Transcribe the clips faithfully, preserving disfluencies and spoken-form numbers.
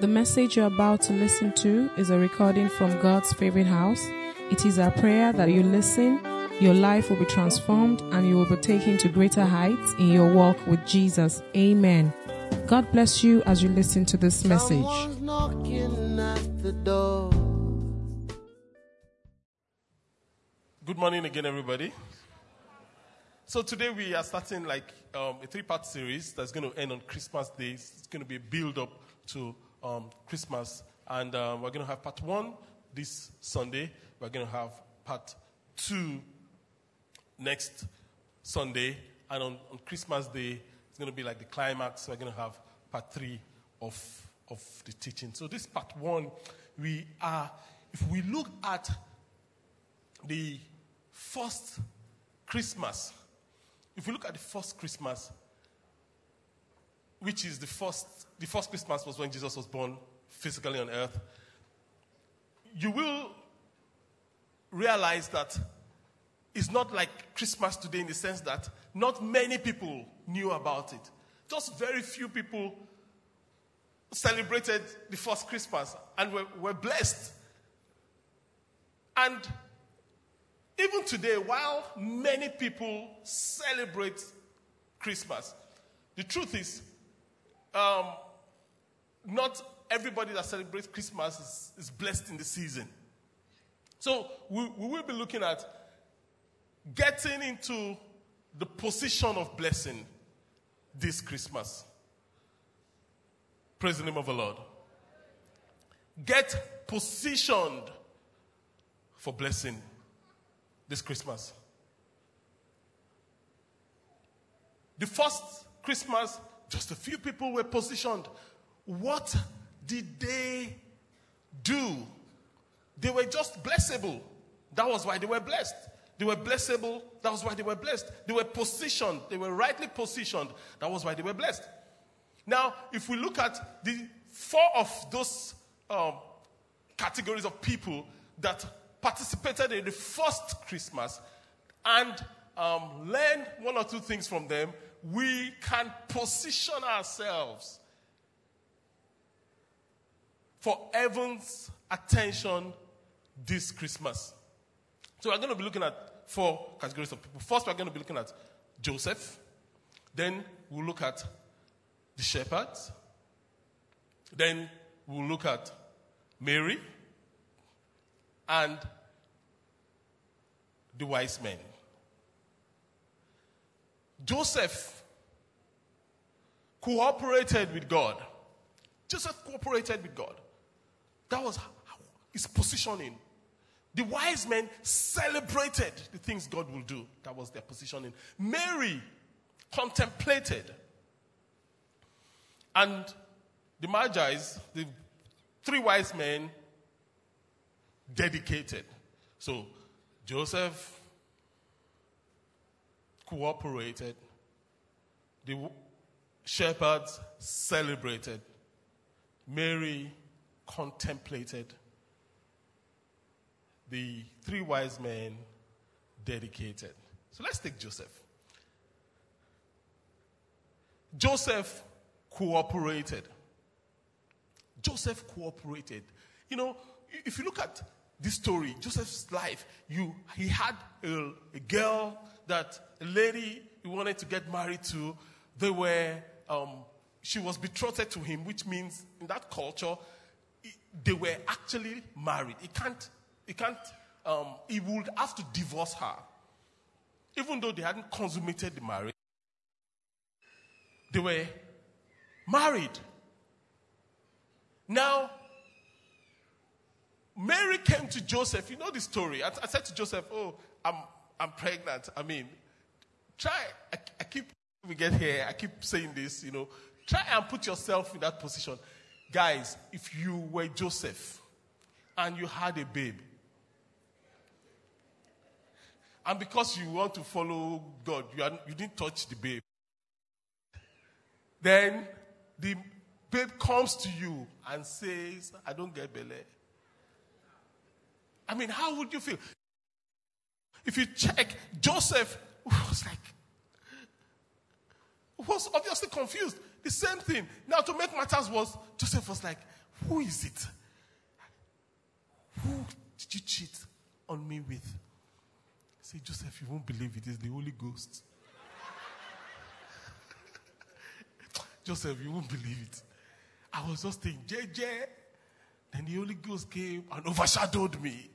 The message you're about to listen to is a recording from God's favorite house. It is our prayer that you listen, your life will be transformed, and you will be taken to greater heights in your walk with Jesus. Amen. God bless you as you listen to this message. Someone's knocking at the door. Good morning again, everybody. So today we are starting like um, a three-part series that's going to end on Christmas Day. It's going to be a build-up to Um, Christmas, and uh, we're going to have part one this Sunday. We're going to have part two next Sunday, and on, on Christmas Day, it's going to be like the climax. We're going to have part three of of the teaching. So this part one, we are, if we look at the first Christmas, if we look at the first Christmas, which is the first, the first Christmas was when Jesus was born physically on earth, you will realize that it's not like Christmas today in the sense that not many people knew about it. Just very few people celebrated the first Christmas and were, were blessed. And even today, while many people celebrate Christmas, the truth is, Um, not everybody that celebrates Christmas is, is blessed in the season. So we, we will be looking at getting into the position of blessing this Christmas. Praise the name of the Lord. Get positioned for blessing this Christmas. The first Christmas, just a few people were positioned. What did they do? They were just blessable. That was why they were blessed. They were blessable. That was why they were blessed. They were positioned. They were rightly positioned. That was why they were blessed. Now, if we look at the four of those um, categories of people that participated in the first Christmas and um, learned one or two things from them, we can position ourselves for heaven's attention this Christmas. So we're going to be looking at four categories of people. First, we're going to be looking at Joseph. Then we'll look at the shepherds. Then we'll look at Mary and the wise men. Joseph cooperated with God. Joseph cooperated with God. That was his positioning. The wise men celebrated the things God will do. That was their positioning. Mary contemplated. And the Magi, the three wise men, dedicated. So Joseph cooperated, the shepherds celebrated, Mary contemplated, the three wise men dedicated. So let's take Joseph. Joseph cooperated. Joseph cooperated. You know, if you look at this story, Joseph's life, you he had a, a girl that a lady he wanted to get married to. They were, um, she was betrothed to him, which means in that culture, it, they were actually married. He can't, he can't, um, he would have to divorce her. Even though they hadn't consummated the marriage, they were married. Now, Mary came to Joseph. You know the story. I, I said to Joseph, oh, I'm I'm pregnant. I mean, try, I, I keep, we get here, I keep saying this, you know, try and put yourself in that position. Guys, if you were Joseph and you had a babe, and because you want to follow God, you, are, you didn't touch the babe, then the babe comes to you and says, I don't get belly. I mean, how would you feel? If you check, Joseph was like, was obviously confused. The same thing. Now, to make matters worse, Joseph was like, Who is it? Who did you cheat on me with? Say, Joseph, you won't believe it. It's the Holy Ghost. Joseph, you won't believe it. I was just thinking, J J. Then the Holy Ghost came and overshadowed me.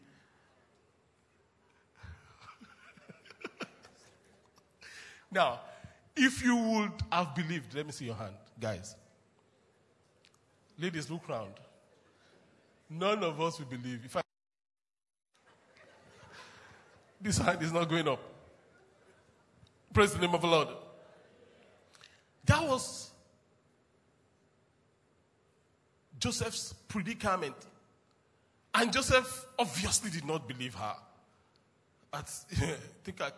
Now, if you would have believed, let me see your hand, guys. Ladies, look round. None of us will believe. If I, this hand is not going up. Praise the name of the Lord. That was Joseph's predicament. And Joseph obviously did not believe her. At, I think I,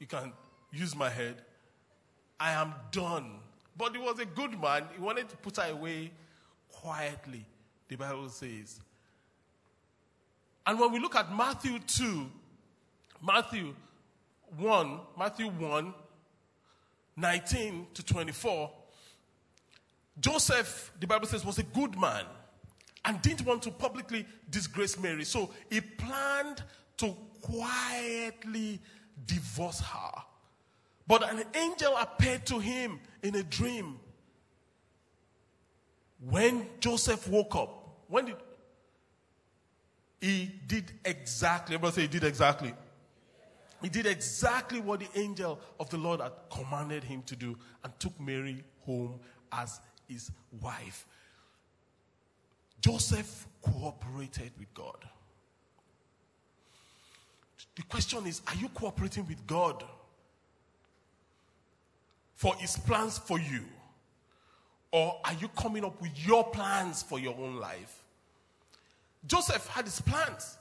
you can use my head. I am done. But he was a good man. He wanted to put her away quietly, the Bible says. And when we look at Matthew two, Matthew one, Matthew one, nineteen to twenty-four, Joseph, the Bible says, was a good man and didn't want to publicly disgrace Mary. So he planned to quietly divorce her. But an angel appeared to him in a dream. When Joseph woke up, when did he did exactly, everybody say he did exactly. He did exactly what the angel of the Lord had commanded him to do and took Mary home as his wife. Joseph cooperated with God. The question is, are you cooperating with God for his plans for you? Or are you coming up with your plans for your own life? Joseph had his plans.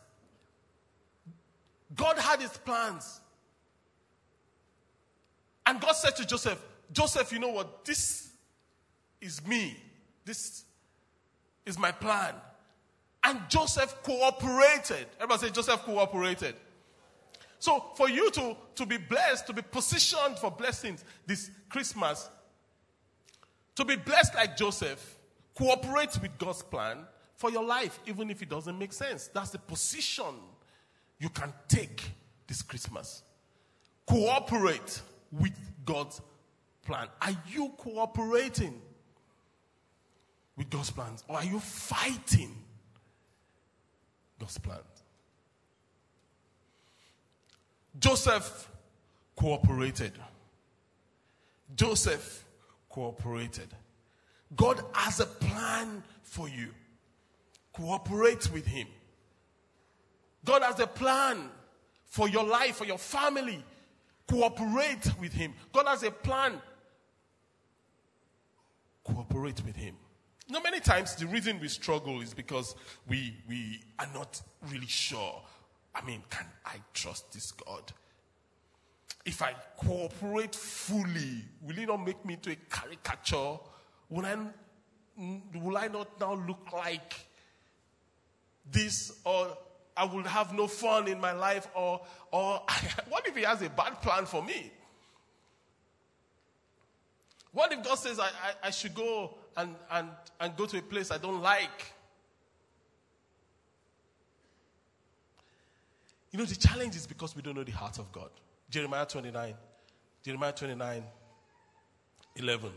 God had his plans. And God said to Joseph, Joseph, you know what? This is me. This is my plan. And Joseph cooperated. Everybody say Joseph cooperated. So for you to, to be blessed, to be positioned for blessings this Christmas, to be blessed like Joseph, cooperate with God's plan for your life, even if it doesn't make sense. That's the position you can take this Christmas. Cooperate with God's plan. Are you cooperating with God's plans? Or are you fighting God's plans? Joseph cooperated. Joseph cooperated. God has a plan for you. Cooperate with him. God has a plan for your life, for your family. Cooperate with him. God has a plan. Cooperate with him. You know, many times the reason we struggle is because we, we are not really sure. I mean, can I trust this God? If I cooperate fully, will it not make me to a caricature? Will I, will I not now look like this, or I will have no fun in my life, or, or what if he has a bad plan for me? What if God says I, I, I should go and, and, and go to a place I don't like? You know, the challenge is because we don't know the heart of God. Jeremiah twenty-nine, Jeremiah twenty-nine, eleven.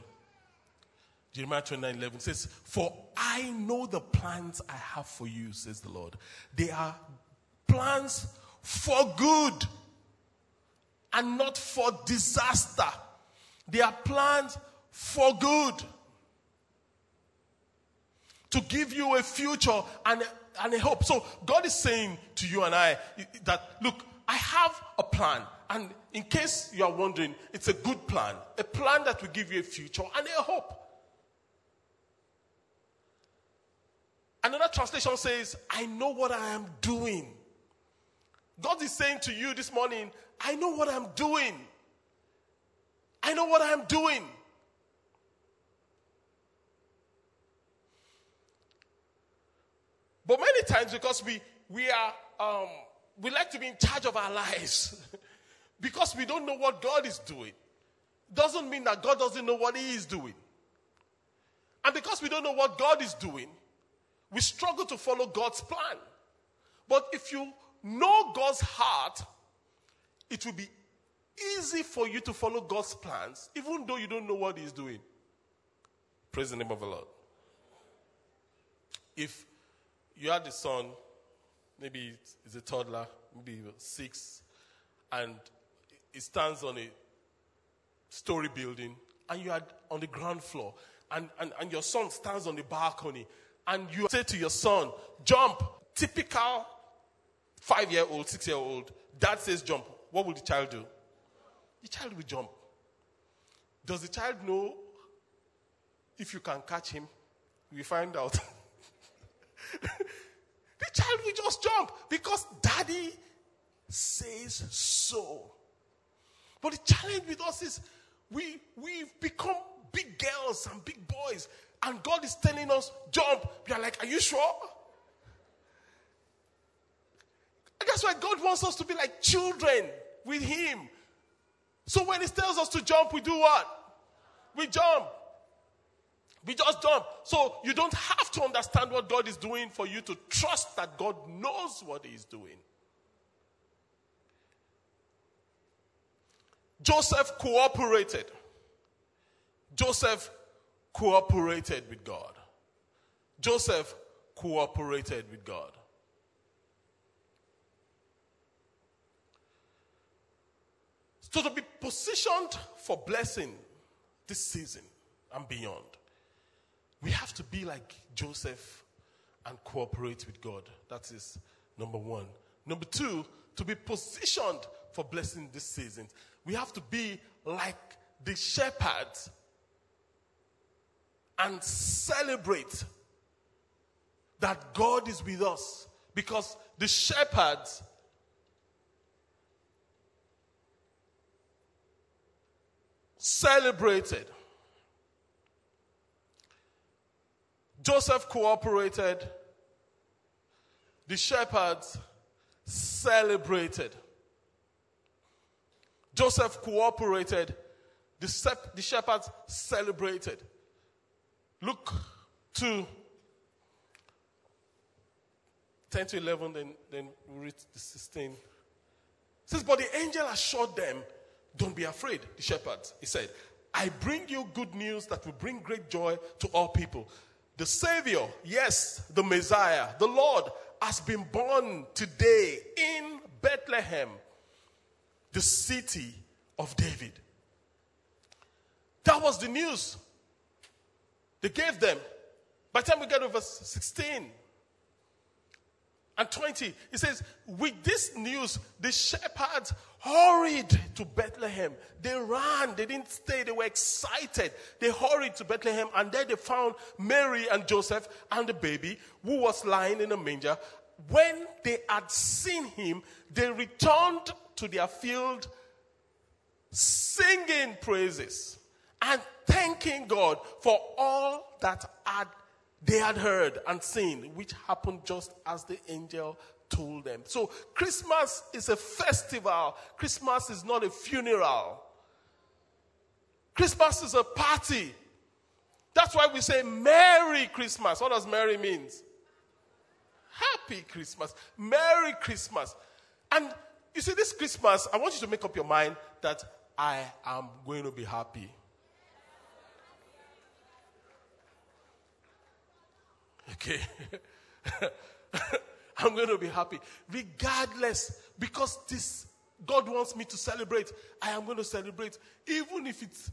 Jeremiah twenty-nine, eleven says, "For I know the plans I have for you," says the Lord. "They are plans for good and not for disaster." They are plans for good. To give you a future and, and a hope. So God is saying to you and I that, look, I have a plan. And in case you are wondering, it's a good plan. A plan that will give you a future and a hope. Another translation says, "I know what I am doing." God is saying to you this morning, I know what I'm doing. I know what I'm doing. But many times, because we, we are... Um, we like to be in charge of our lives because we don't know what God is doing. Doesn't mean that God doesn't know what he is doing. And because we don't know what God is doing, we struggle to follow God's plan. But if you know God's heart, it will be easy for you to follow God's plans, even though you don't know what He's doing. Praise the name of the Lord. If you had a son, maybe it's a toddler, maybe six, and he stands on a story building, and you are on the ground floor, and, and, and your son stands on the balcony, and you say to your son, jump. Typical five-year-old, six-year-old, dad says jump. What will the child do? The child will jump. Does the child know if you can catch him? We find out. The child will just jump because daddy says so. But the challenge with us is we, we've become big girls and big boys, and God is telling us, jump. We are like, are you sure? And that's why God wants us to be like children with Him. So when He tells us to jump, we do what? We jump. We just jump. So you don't have to understand what God is doing for you to trust that God knows what He is doing. Joseph cooperated. Joseph cooperated with God. Joseph cooperated with God. So to be positioned for blessing this season and beyond, we have to be like Joseph and cooperate with God. That is number one. Number two, to be positioned for blessing this season, we have to be like the shepherd and celebrate that God is with us, because the shepherd celebrated. Joseph cooperated. The shepherds celebrated. Joseph cooperated. The, sep- the shepherds celebrated. Look to ten to eleven, then, then we read the sixteen. It says, but the angel assured them, don't be afraid, the shepherds. He said, I bring you good news that will bring great joy to all people. The Savior, yes, the Messiah, the Lord, has been born today in Bethlehem, the city of David. That was the news they gave them. By the time we get to verse sixteen and twenty, it says, with this news, the shepherds hurried to Bethlehem. They ran. They didn't stay. They were excited. They hurried to Bethlehem, and there they found Mary and Joseph and the baby who was lying in a manger. When they had seen him, they returned to their field singing praises and thanking God for all that had they had heard and seen, which happened just as the angel told them. So Christmas is a festival. Christmas is not a funeral. Christmas is a party. That's why we say Merry Christmas. What does Merry mean? Happy Christmas. Merry Christmas. And you see, this Christmas, I want you to make up your mind that I am going to be happy. Okay, I'm going to be happy. Regardless, because this God wants me to celebrate, I am going to celebrate. Even if it's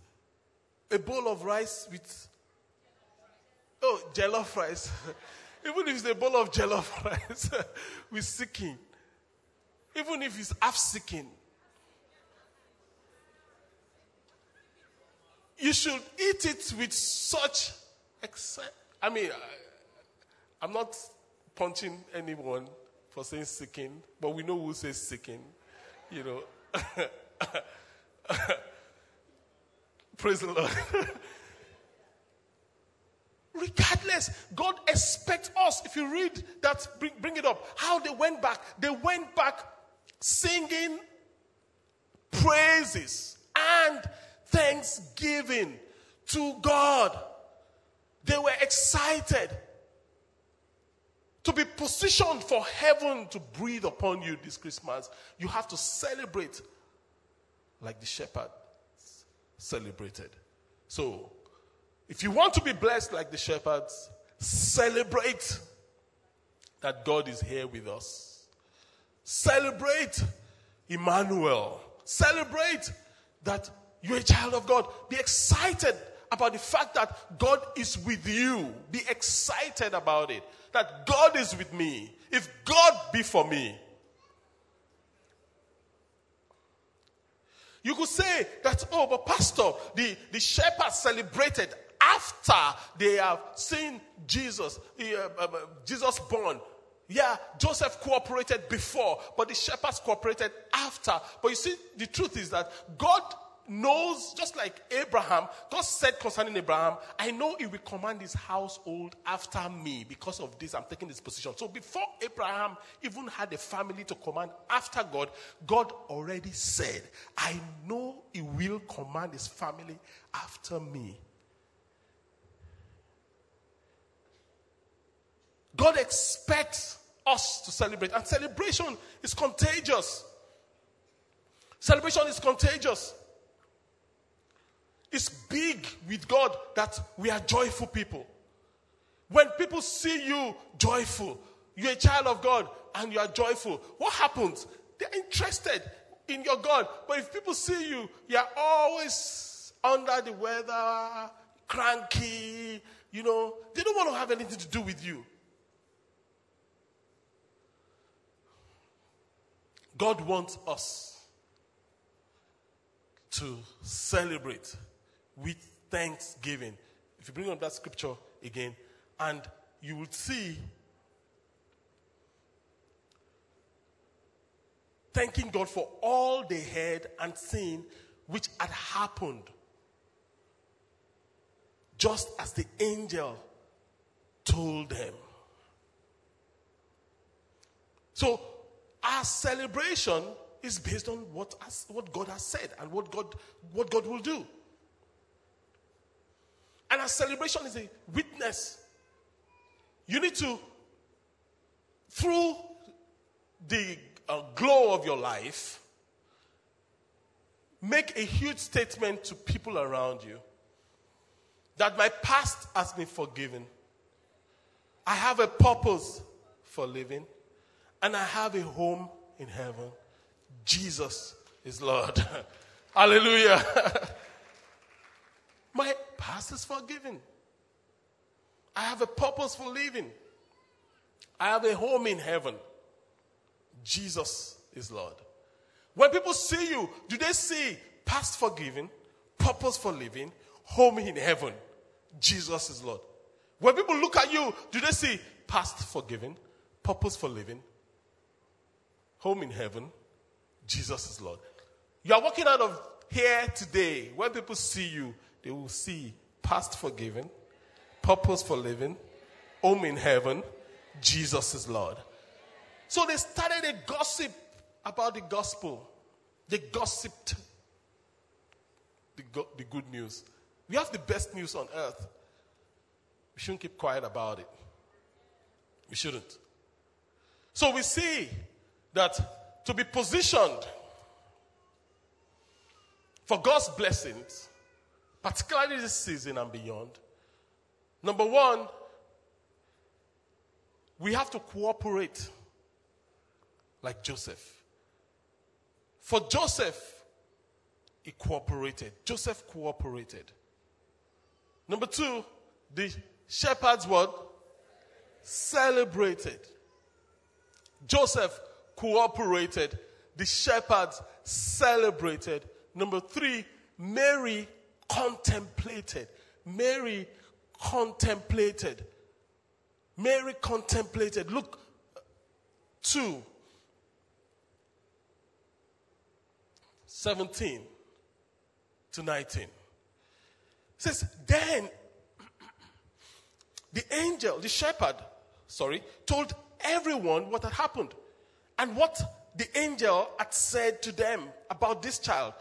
a bowl of rice with, oh, jollof rice. Even if it's a bowl of jollof rice with sickening. Even if it's half sickening. You should eat it with such, except, I mean, I'm not punching anyone for saying sickening, but we know who says sickening, you know. Praise the Lord. Regardless, God expects us, if you read that, bring, bring it up, how they went back. They went back singing praises and thanksgiving to God. They were excited. To be positioned for heaven to breathe upon you this Christmas, you have to celebrate like the shepherds celebrated. So, if you want to be blessed like the shepherds, celebrate that God is here with us. Celebrate Emmanuel. Celebrate that you're a child of God. Be excited about the fact that God is with you. Be excited about it. That God is with me. If God be for me. You could say that, oh, but pastor, the, the shepherds celebrated after they have seen Jesus, uh, Jesus born. Yeah, Joseph cooperated before, but the shepherds cooperated after. But you see, the truth is that God knows, just like Abraham, God said concerning Abraham, I know he will command his household after me. Because of this, I'm taking this position. So before Abraham even had a family to command after God, God already said, I know he will command his family after me. God expects us to celebrate. And celebration is contagious. Celebration is contagious. It's big with God that we are joyful people. When people see you joyful, you're a child of God and you are joyful, what happens? They're interested in your God. But if people see you, you're always under the weather, cranky, you know, they don't want to have anything to do with you. God wants us to celebrate with thanksgiving. If you bring up that scripture again, and you will see thanking God for all they heard and seen which had happened, just as the angel told them. So our celebration is based on what has, what God has said and what God what God will do. And our celebration is a witness. You need to, through the uh, glow of your life, make a huge statement to people around you that my past has been forgiven. I have a purpose for living, and I have a home in heaven. Jesus is Lord. Hallelujah. My past is forgiven. I have a purpose for living. I have a home in heaven. Jesus is Lord. When people see you, do they see past forgiven, purpose for living, home in heaven? Jesus is Lord. When people look at you, do they see past forgiven, purpose for living, home in heaven? Jesus is Lord. You are walking out of here today. When people see you, they will see past forgiven, purpose for living, home in heaven, Jesus is Lord. So they started a gossip about the gospel. They gossiped the, go- the good news. We have the best news on earth. We shouldn't keep quiet about it. We shouldn't. So we see that to be positioned for God's blessings, particularly this season and beyond. Number one, we have to cooperate like Joseph. For Joseph, he cooperated. Joseph cooperated. Number two, the shepherds what? Celebrated. Joseph cooperated. The shepherds celebrated. Number three, Mary Contemplated. Mary contemplated. Mary contemplated. Look, two. seventeen to nineteen. It says, then the angel, the shepherd, sorry, told everyone what had happened and what the angel had said to them about this child.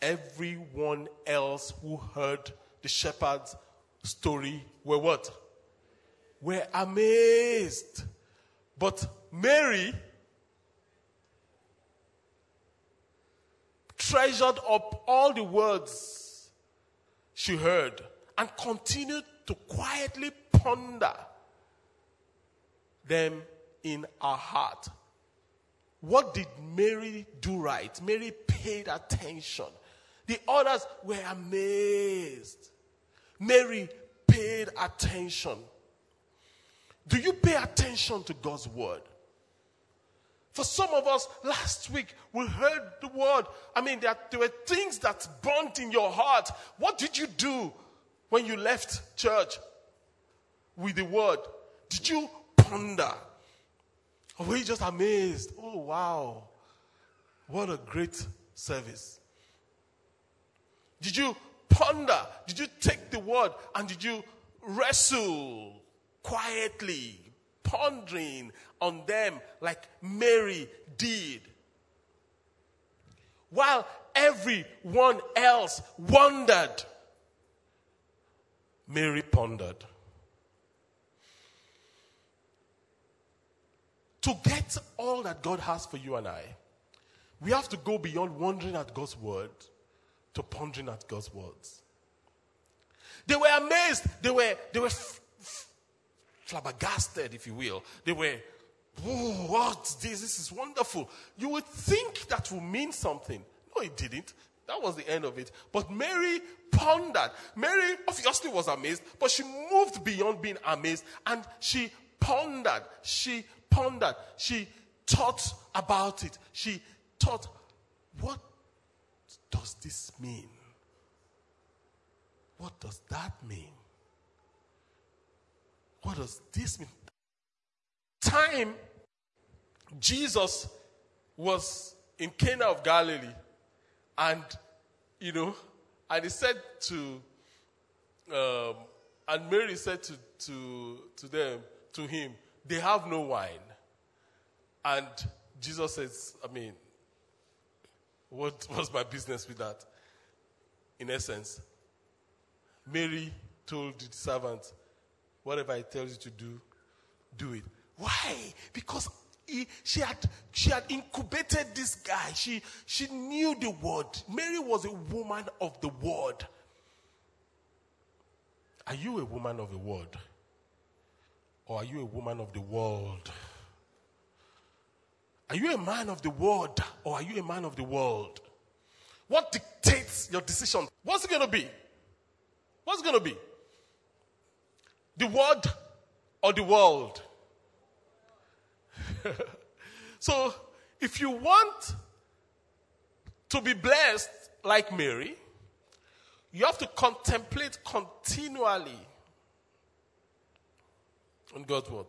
Everyone else who heard the shepherd's story were what? Were amazed. But Mary treasured up all the words she heard and continued to quietly ponder them in her heart. What did Mary do right? Mary paid attention. The others were amazed. Mary paid attention. Do you pay attention to God's word? For some of us, last week, we heard the word. I mean, there, there were things that burnt in your heart. What did you do when you left church with the word? Did you ponder? Or were you just amazed? Oh, wow. What a great service. Did you ponder? Did you take the word and did you wrestle quietly, pondering on them like Mary did? While everyone else wondered, Mary pondered. To get all that God has for you and I, we have to go beyond wondering at God's word to pondering at God's words. They were amazed. They were they were f- f- flabbergasted, if you will. They were, whoa, what's this? This is wonderful. You would think that would mean something. No, it didn't. That was the end of it. But Mary pondered. Mary obviously was amazed, but she moved beyond being amazed and she pondered. She pondered. She thought about it. She thought, what does this mean? What does that mean? What does this mean? Time Jesus was in Cana of Galilee, and you know, and he said to, um, and Mary said to to to them to him, they have no wine. And Jesus says, I mean, what was my business with that? In essence, Mary told the servant, whatever I tell you to do, do it. Why? Because he, she had she had incubated this guy. She she knew the word. Mary was a woman of the word. Are you a woman of the word? Or are you a woman of the world? Are you a man of the word or are you a man of the world? What dictates your decision? What's it going to be? What's it going to be? The word or the world? So, if you want to be blessed like Mary, you have to contemplate continually on God's word.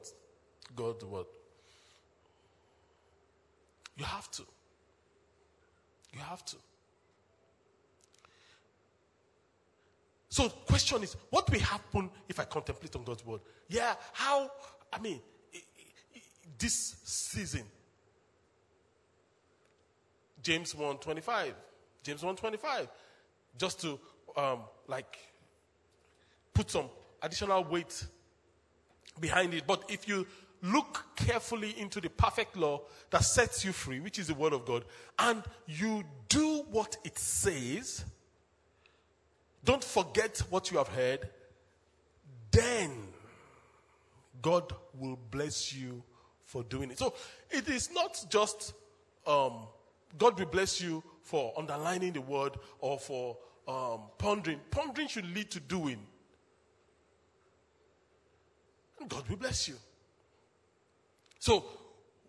God's word. You have to. You have to. So the question is, what will happen if I contemplate on God's word? Yeah, how, I mean, this season. James one twenty-five. James one twenty-five. Just to, um, like, put some additional weight behind it. But if you look carefully into the perfect law that sets you free, which is the word of God, and you do what it says, don't forget what you have heard, then God will bless you for doing it. So it is not just um, God will bless you for underlining the word or for um, pondering. Pondering should lead to doing. And God will bless you. So,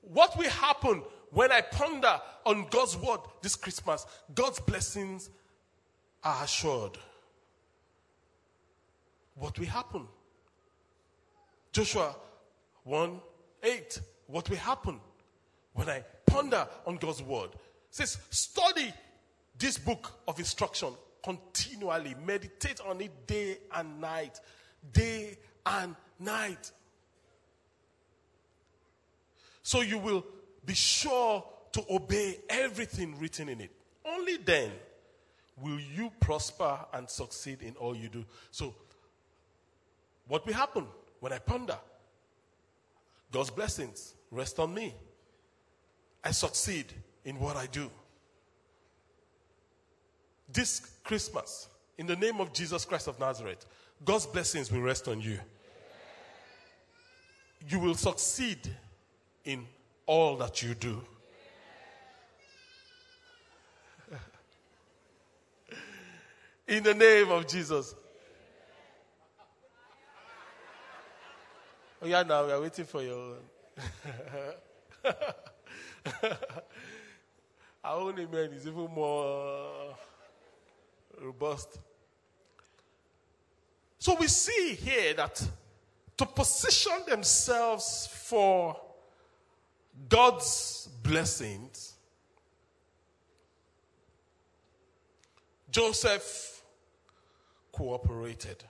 what will happen when I ponder on God's word this Christmas? God's blessings are assured. What will happen? Joshua one eight. What will happen when I ponder on God's word? It says, study this book of instruction continually. Meditate on it day and night. Day and night. So you will be sure to obey everything written in it. Only then will you prosper and succeed in all you do. So, what will happen when I ponder? God's blessings rest on me. I succeed in what I do. This Christmas, in the name of Jesus Christ of Nazareth, God's blessings will rest on you. You will succeed in all that you do. In the name of Jesus. Oh, yeah, now we are waiting for your own. Our own amen is even more robust. So we see here that to position themselves for God's blessings, Joseph cooperated.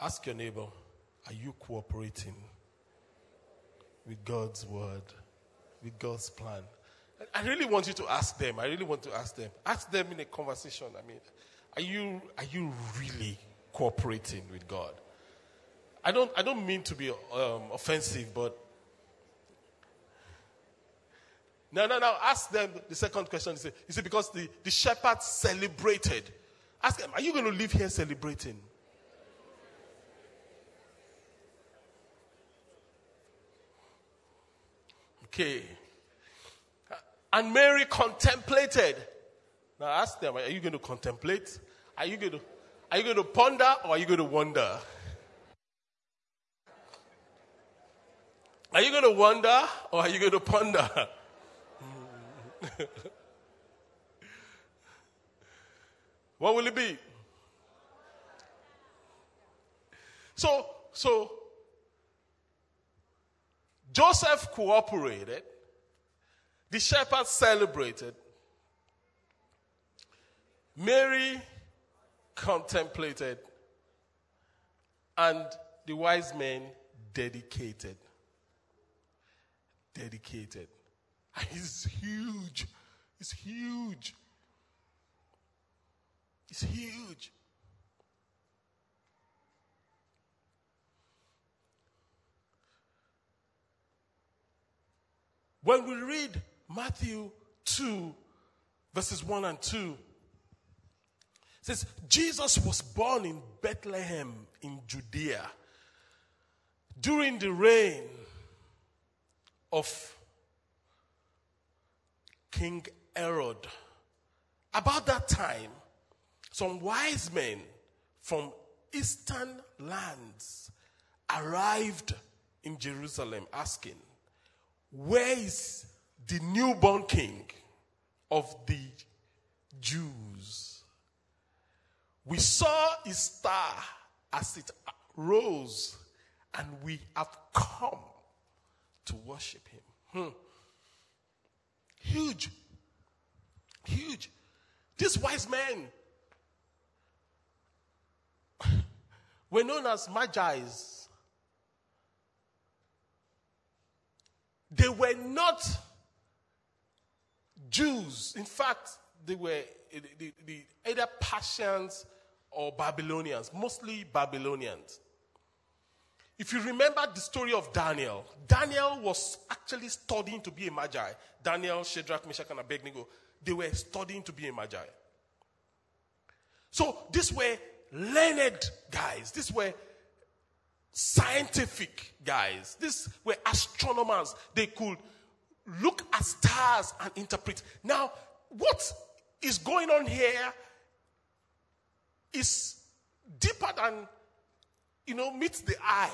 Ask your neighbor, are you cooperating with God's word, with God's plan? I really want you to ask them. I really want to ask them. Ask them in a conversation. I mean, are you are you really cooperating with God? I don't I don't mean to be um, offensive, but no, no, no. Ask them the second question. You see, because the, the shepherds celebrated. Ask them, are you going to live here celebrating? Okay. And Mary contemplated. Now ask them, are you going to contemplate? Are you going to, are you going to ponder or are you going to wonder? Are you going to wonder or are you going to ponder? What will it be? So, so Joseph cooperated. The shepherds celebrated. Mary contemplated. And the wise men dedicated. Dedicated. And it's huge. It's huge. It's huge. When we read Matthew two, verses one and two. It says, Jesus was born in Bethlehem in Judea during the reign of King Herod. About that time, some wise men from eastern lands arrived in Jerusalem asking, where is the newborn king of the Jews? We saw his star as it rose, and we have come to worship him. Hmm. Huge. Huge. These wise men were known as magi's. They were not Jews. In fact, they were either Persians or Babylonians, mostly Babylonians. If you remember the story of Daniel, Daniel was actually studying to be a magi. Daniel, Shadrach, Meshach, and Abednego, they were studying to be a magi. So these were learned guys. These were scientific guys. These were astronomers. They could look at stars and interpret. Now, what is going on here is deeper than, you know, meets the eye.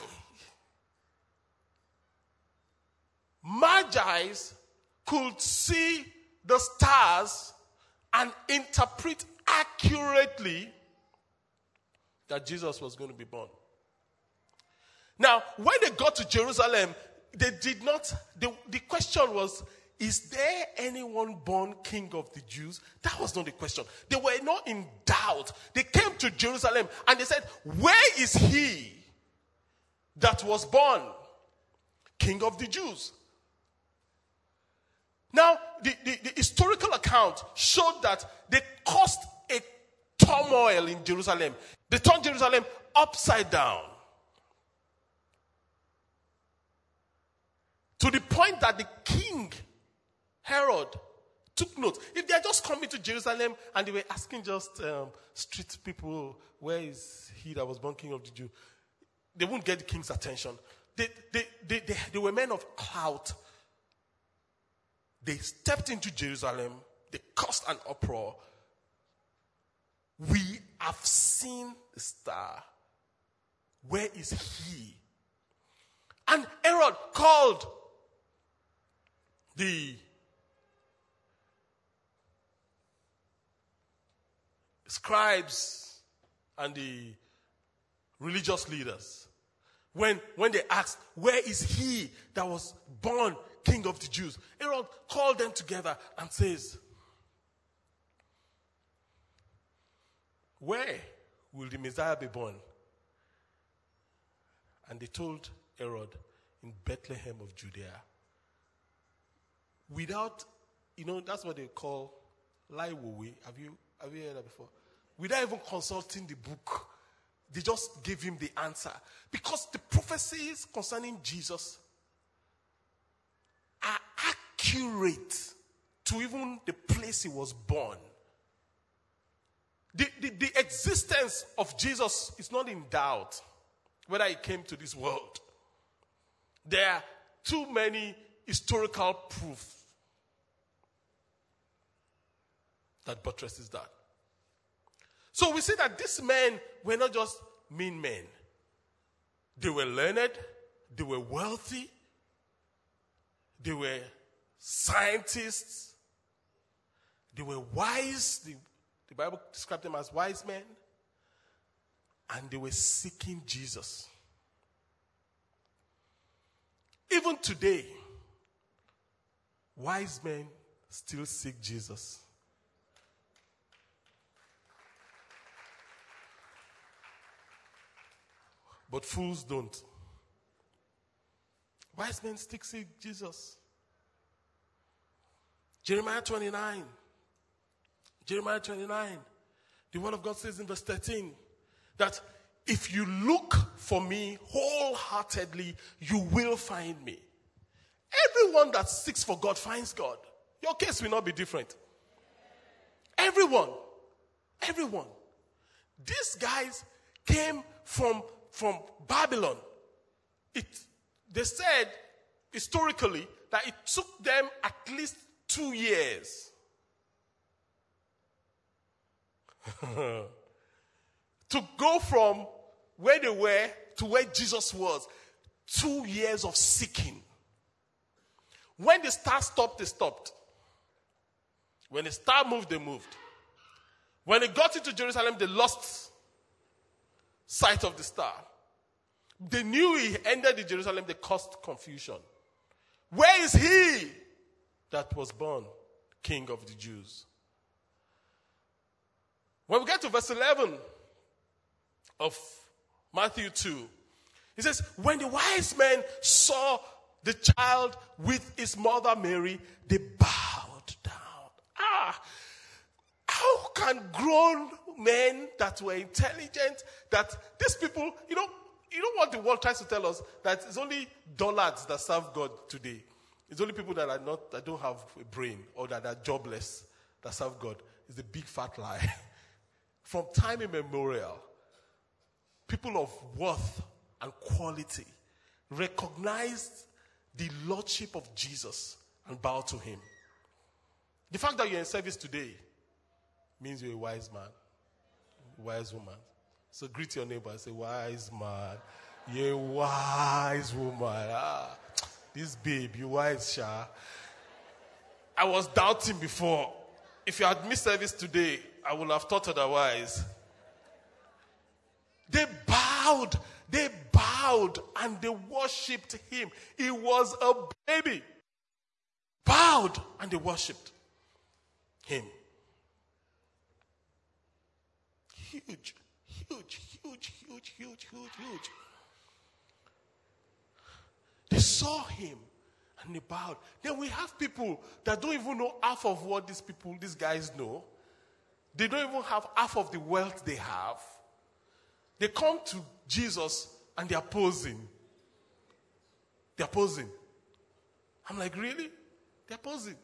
Magi could see the stars and interpret accurately that Jesus was going to be born. Now, when they got to Jerusalem, they did not, they, the question was, is there anyone born king of the Jews? That was not the question. They were not in doubt. They came to Jerusalem and they said, where is he that was born king of the Jews? Now, the, the, the historical account showed that they caused a turmoil in Jerusalem. They turned Jerusalem upside down. To the point that the king, Herod, took note. If they had just come into Jerusalem and they were asking just um, street people, where is he that was born king of the Jews? They wouldn't get the king's attention. They, they, they, they, they were men of clout. They stepped into Jerusalem. They caused an uproar. We have seen the star. Where is he? And Herod called the scribes and the religious leaders. When, when they asked, where is he that was born king of the Jews? Herod called them together and says, where will the Messiah be born? And they told Herod, in Bethlehem of Judea. Without, you know, that's what they call Laiwowe. Have you, have you heard that before? Without even consulting the book, they just gave him the answer. Because the prophecies concerning Jesus are accurate to even the place he was born. The, the, the existence of Jesus is not in doubt whether he came to this world. There are too many historical proof that buttresses that. So we see that these men were not just mean men. They were learned. They were wealthy. They were scientists. They were wise. The, the Bible described them as wise men. And they were seeking Jesus. Even today, wise men still seek Jesus. But fools don't. Wise men still seek Jesus. Jeremiah twenty-nine. Jeremiah twenty-nine. The word of God says in verse thirteen that if you look for me wholeheartedly, you will find me. Everyone that seeks for God finds God. Your case will not be different. Everyone. Everyone. These guys came from, from Babylon. It, they said historically that it took them at least two years. To go from where they were to where Jesus was. Two years of seeking. When the star stopped, they stopped. When the star moved, they moved. When they got into Jerusalem, they lost sight of the star. They knew he ended in Jerusalem. They caused confusion. Where is he that was born king of the Jews? When we get to verse eleven of Matthew two, it says, when the wise men saw the child with his mother Mary, they bowed down. Ah, how can grown men that were intelligent, that these people, you know, you know what the world tries to tell us? That it's only dullards that serve God today. It's only people that are not, that don't have a brain or that are jobless that serve God. It's a big fat lie. From time immemorial, people of worth and quality recognized the lordship of Jesus and bow to him. The fact that you're in service today means you're a wise man, wise woman. So greet your neighbor and say, wise man, you're a wise woman. Ah, this babe, you wise, Sha. I was doubting before. If you had missed service today, I would have thought otherwise. They bowed. They bowed and they worshipped him. He was a baby. Bowed and they worshipped him. Huge, huge, huge, huge, huge, huge, huge. They saw him and they bowed. Then we have people that don't even know half of what these people, these guys know. They don't even have half of the wealth they have. They come to Jesus and they are posing. They are posing. I'm like, really? They are posing.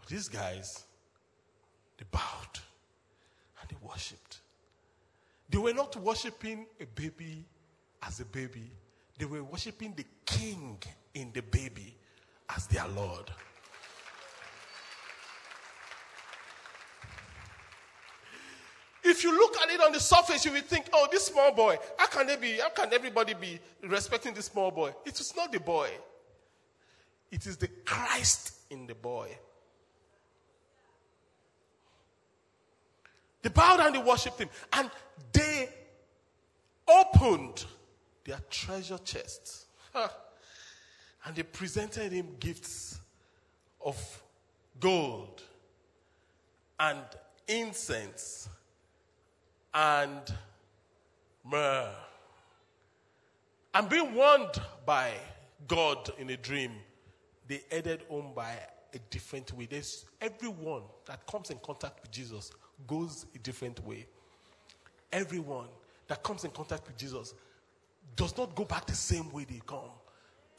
But these guys, they bowed and they worshipped. They were not worshipping a baby as a baby. They were worshipping the king in the baby as their Lord. If you look at it on the surface, you will think, oh, this small boy, how can they be, how can everybody be respecting this small boy? It is not the boy. It is the Christ in the boy. They bowed and they worshipped him. And they opened their treasure chests. Huh. And they presented him gifts of gold and incense and myrrh. And being warned by God in a dream, they headed home by a different way. There's everyone that comes in contact with Jesus goes a different way. Everyone that comes in contact with Jesus does not go back the same way they come.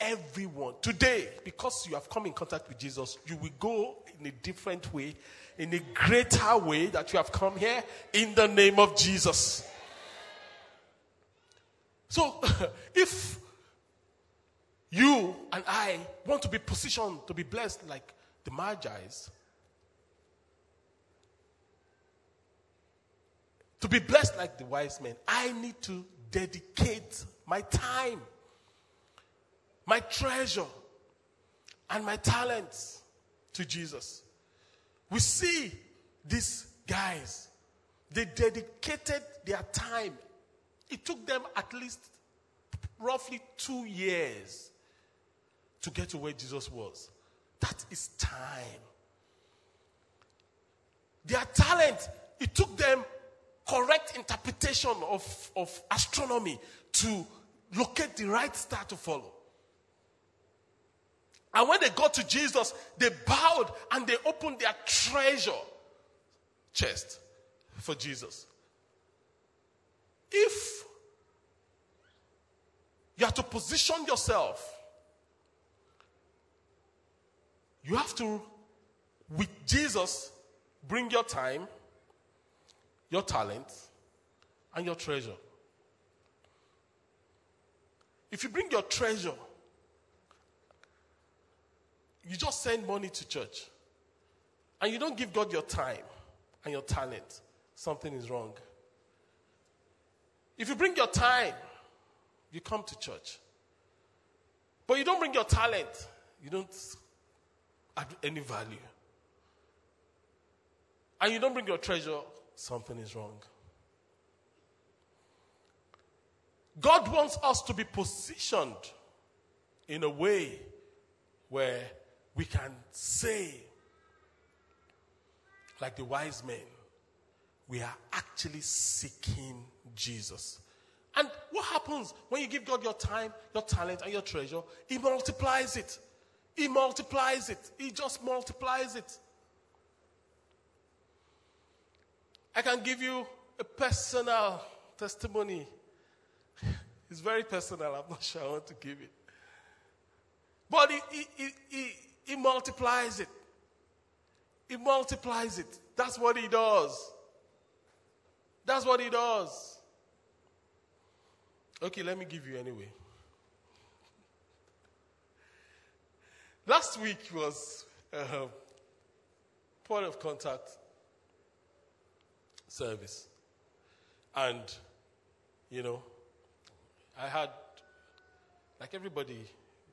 Everyone. Today, because you have come in contact with Jesus, you will go in a different way, in a greater way that you have come here, in the name of Jesus. So, if you and I want to be positioned to be blessed like the Magi's, to be blessed like the wise men, I need to dedicate my time, my treasure, and my talents to Jesus. We see these guys. They dedicated their time. It took them at least roughly two years to get to where Jesus was. That is time. Their talent, it took them correct interpretation of, of astronomy to locate the right star to follow. And when they got to Jesus, they bowed and they opened their treasure chest for Jesus. If you have to position yourself, you have to, with Jesus, bring your time, your talent, and your treasure. If you bring your treasure, you just send money to church, and you don't give God your time and your talent, something is wrong. If you bring your time, you come to church. But you don't bring your talent, you don't add any value. And you don't bring your treasure, something is wrong. God wants us to be positioned in a way where we can say, like the wise men, we are actually seeking Jesus. And what happens when you give God your time, your talent, and your treasure? He multiplies it. He multiplies it. He just multiplies it. I can give you a personal testimony. It's very personal. I'm not sure I want to give it. But he, he, he, he, he multiplies it. He multiplies it. That's what he does. That's what he does. Okay, let me give you anyway. Last week was uh, point of contact service. And, you know, I had, like everybody,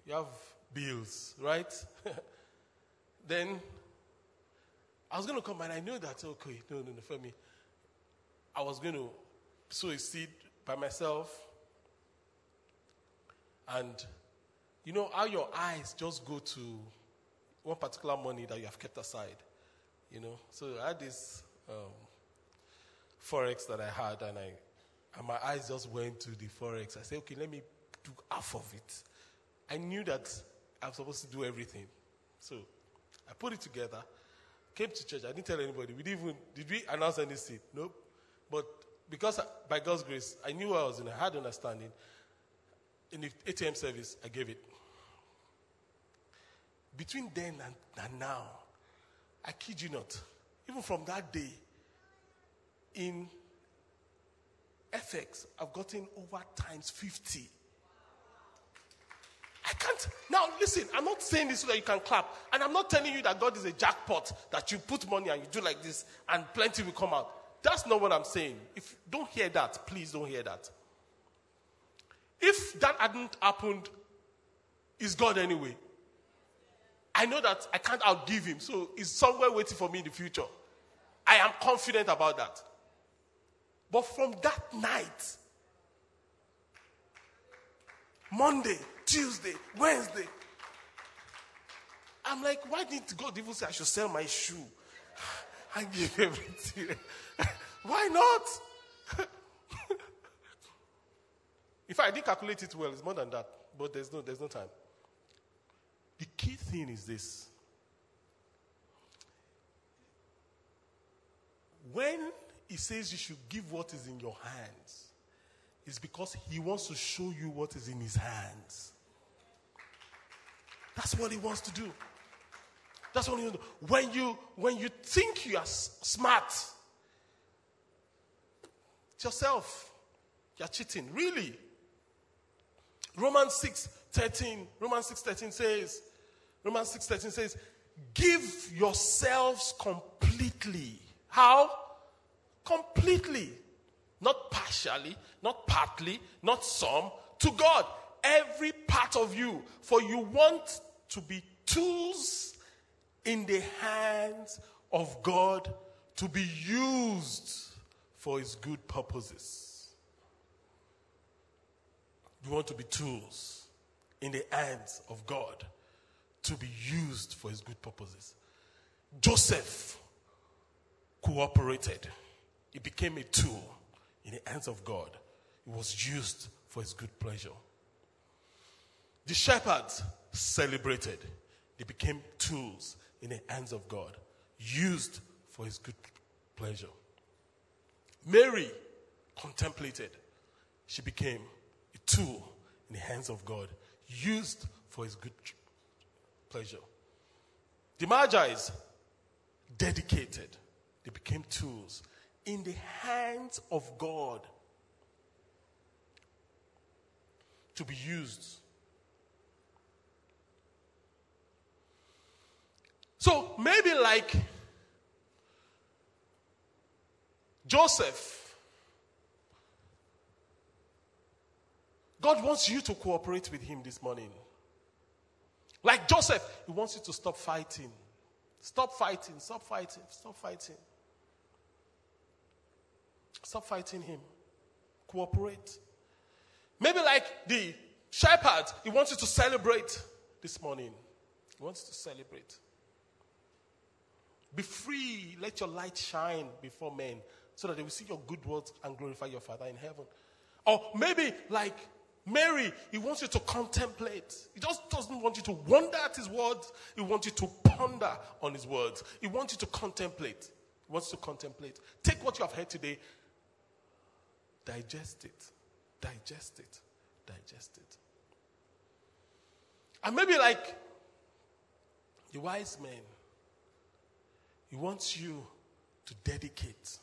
you have bills, right? Then I was going to come and I knew that, okay, no, no, no, for me. I was going to sow a seed by myself. And you know how your eyes just go to one particular money that you have kept aside, you know? So I had this um, forex that I had and, I, and my eyes just went to the forex. I said, okay, let me do half of it. I knew that I'm supposed to do everything. So I put it together came to church. I didn't tell anybody. We didn't even, did we announce any seat? Nope. But because I, by God's grace, I knew I was in a hard understanding. In the A T M service, I gave it. Between then and, and now, I kid you not, even from that day, in F X, I've gotten over times fifty. I can't. Now, listen, I'm not saying this so that you can clap. And I'm not telling you that God is a jackpot, that you put money and you do like this and plenty will come out. That's not what I'm saying. If you don't hear that, please don't hear that. If that hadn't happened, is God anyway? I know that I can't outgive him, so he's somewhere waiting for me in the future. I am confident about that. But from that night, Monday, Tuesday, Wednesday, I'm like, why didn't God even say I should sell my shoe and give everything? Why not? In fact, I didn't calculate it well. It's more than that. But there's no, there's no time. The key thing is this. When he says you should give what is in your hands, it's because he wants to show you what is in his hands. That's what he wants to do. That's what he wants to do. When you, when you think you are s- smart, it's yourself. You're cheating. Really? Romans six thirteen. Romans six thirteen says, Romans six thirteen says, give yourselves completely. How? Completely. Not partially, not partly, not some, to God. Every part of you. For you want to be tools in the hands of God to be used for his good purposes. You want to be tools in the hands of God to be used for his good purposes. Joseph cooperated. He became a tool in the hands of God. It was used for his good pleasure. The shepherds celebrated. They became tools in the hands of God, used for his good pleasure. Mary contemplated. She became tool in the hands of God, used for his good pleasure. The Magi dedicated. They became tools in the hands of God to be used. So maybe like Joseph, God wants you to cooperate with him this morning. Like Joseph, he wants you to stop fighting. Stop fighting, stop fighting, stop fighting. Stop fighting him. Cooperate. Maybe like the shepherd, he wants you to celebrate this morning. He wants you to celebrate. Be free. Let your light shine before men so that they will see your good works and glorify your Father in heaven. Or maybe like Mary, he wants you to contemplate. He just doesn't want you to wonder at his words. He wants you to ponder on his words. He wants you to contemplate. He wants you to contemplate. Take what you have heard today. Digest it. Digest it. Digest it. And maybe like the wise man, he wants you to dedicate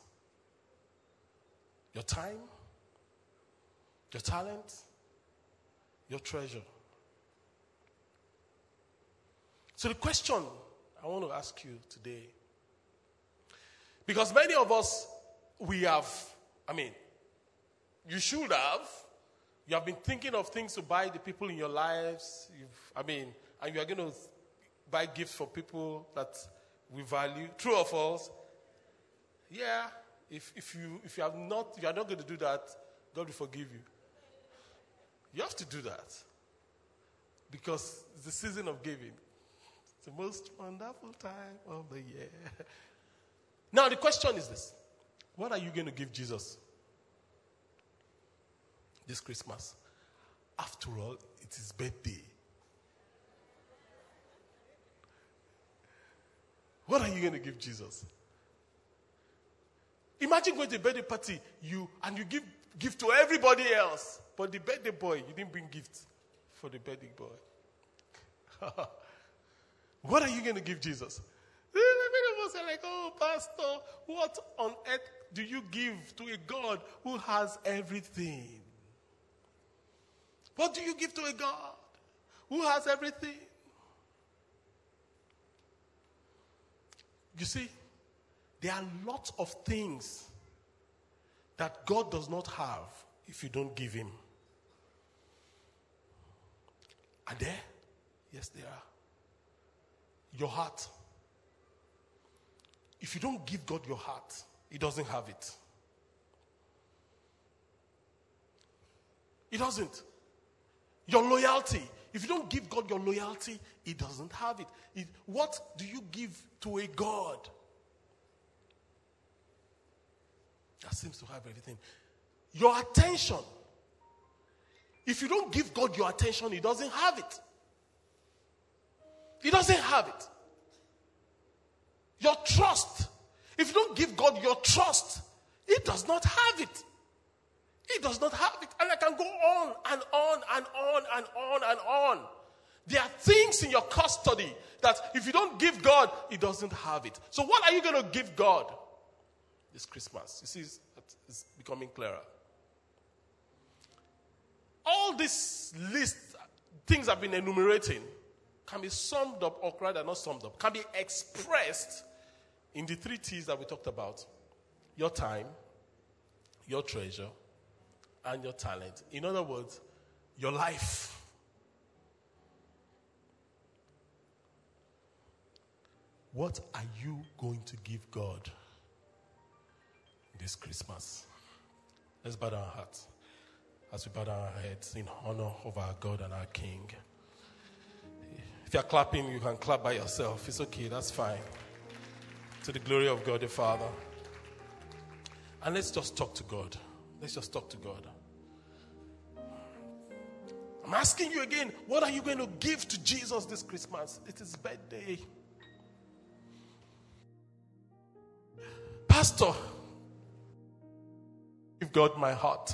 your time, your talent, your treasure. So the question I want to ask you today, because many of us, we have, I mean, you should have, you have been thinking of things to buy the people in your lives, you've, I mean, and you are going to buy gifts for people that we value. True or false? Yeah. If if you if you have not, you are not going to do that, God will forgive you. You have to do that because it's the season of giving. It's the most wonderful time of the year. Now, the question is this. What are you going to give Jesus this Christmas? After all, it's his birthday. What are you going to give Jesus? Imagine going to a birthday party, you and you give gift to everybody else, but the birthday boy, you didn't bring gift for the birthday boy. What are you going to give Jesus? Many of us are like, oh, pastor, what on earth do you give to a God who has everything? What do you give to a God who has everything? You see, there are lots of things that God does not have if you don't give him. Are there? Yes, there are. Your heart. If you don't give God your heart, he doesn't have it. He doesn't. Your loyalty. If you don't give God your loyalty, he doesn't have it. It. What do you give to a God that seems to have everything? Your attention. If you don't give God your attention, he doesn't have it. He doesn't have it. Your trust. If you don't give God your trust, he does not have it. He does not have it. And I can go on and on and on and on and on. There are things in your custody that if you don't give God, he doesn't have it. So what are you going to give God this Christmas? You see, it's becoming clearer. All these lists, things I've been enumerating, can be summed up, or rather not summed up, can be expressed in the three T's that we talked about. Your time, your treasure, and your talent. In other words, your life. What are you going to give God this Christmas? Let's bow down our hearts. As we bow down our heads in honor of our God and our King. If you're clapping, you can clap by yourself. It's okay, that's fine. To the glory of God the Father. And let's just talk to God. Let's just talk to God. I'm asking you again, what are you going to give to Jesus this Christmas? It's his birthday. Pastor, give God my heart.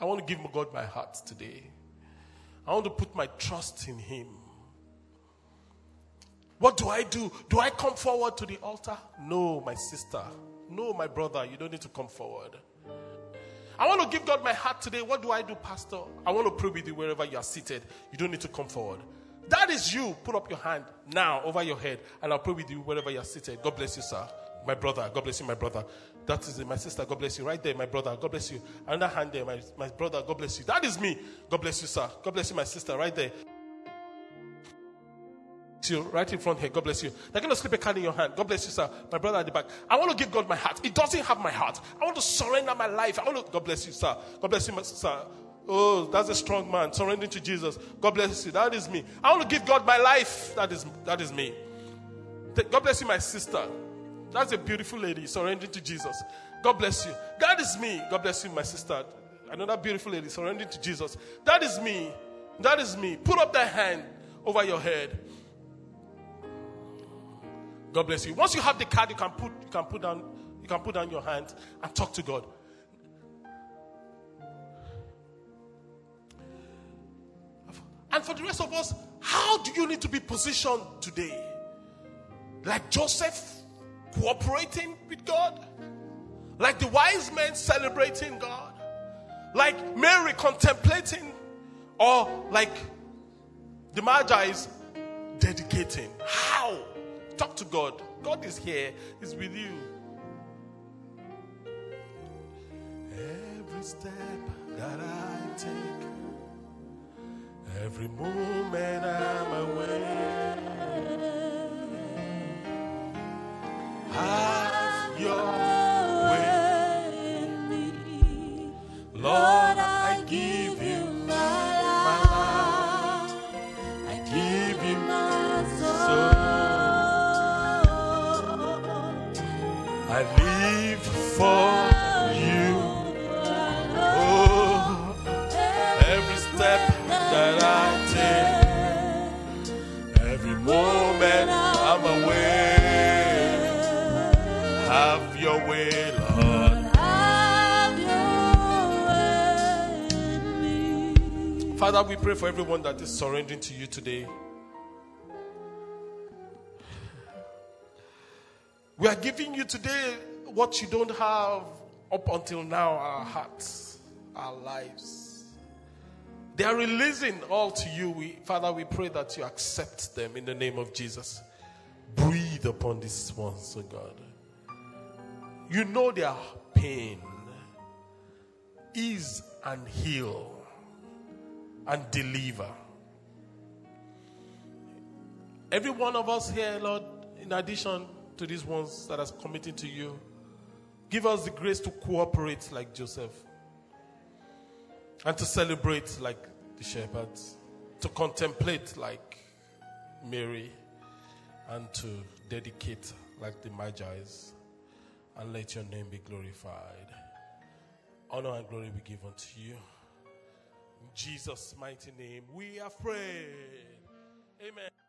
I want to give God my heart today. I want to put my trust in him. What do I do? Do I come forward to the altar? No, my sister. No, my brother, you don't need to come forward. I want to give God my heart today. What do I do, Pastor? I want to pray with you wherever you are seated. You don't need to come forward. That is you. Put up your hand now over your head, and I'll pray with you wherever you are seated. God bless you, sir. My brother. God bless you, my brother. That is it. My sister. God bless you. Right there, my brother. God bless you. Another hand there, my, my brother. God bless you. That is me. God bless you, sir. God bless you, my sister. Right there. You right in front here. God bless you. They're going to slip a card in your hand. God bless you, sir. My brother at the back. I want to give God my heart. It doesn't have my heart. I want to surrender my life. I want to. God bless you, sir. God bless you, sir. Oh, that's a strong man surrendering to Jesus. God bless you. That is me. I want to give God my life. That is that is me. God bless you, my sister. That's a beautiful lady surrendering to Jesus. God bless you. That is me. God bless you, my sister. Another beautiful lady surrendering to Jesus. That is me. That is me. Put up that hand over your head. God bless you. Once you have the card, you can put you can put down you can put down your hand and talk to God. And for the rest of us, how do you need to be positioned today? Like Joseph, cooperating with God? Like the wise men celebrating God? Like Mary contemplating? Or like the Magi is dedicating? How? Talk to God. God is here. He's with you. Every step that I take, every moment I'm aware, have your way with me. Lord, I give you my life. I give you my soul. I live for you. Oh, every step that I take, every moment I'm aware. Lord. Father, we pray for everyone that is surrendering to you today. We are giving you today what you don't have up until now, our hearts, our lives. They are releasing all to you. We, Father, we pray that you accept them in the name of Jesus. Breathe upon these ones, oh God. You know their pain. Ease and heal and deliver. Every one of us here, Lord, in addition to these ones that are committing to you, give us the grace to cooperate like Joseph and to celebrate like the shepherds, to contemplate like Mary, and to dedicate like the Magi's, and let your name be glorified. Honor and glory be given to you. In Jesus' mighty name we are prayed. Amen.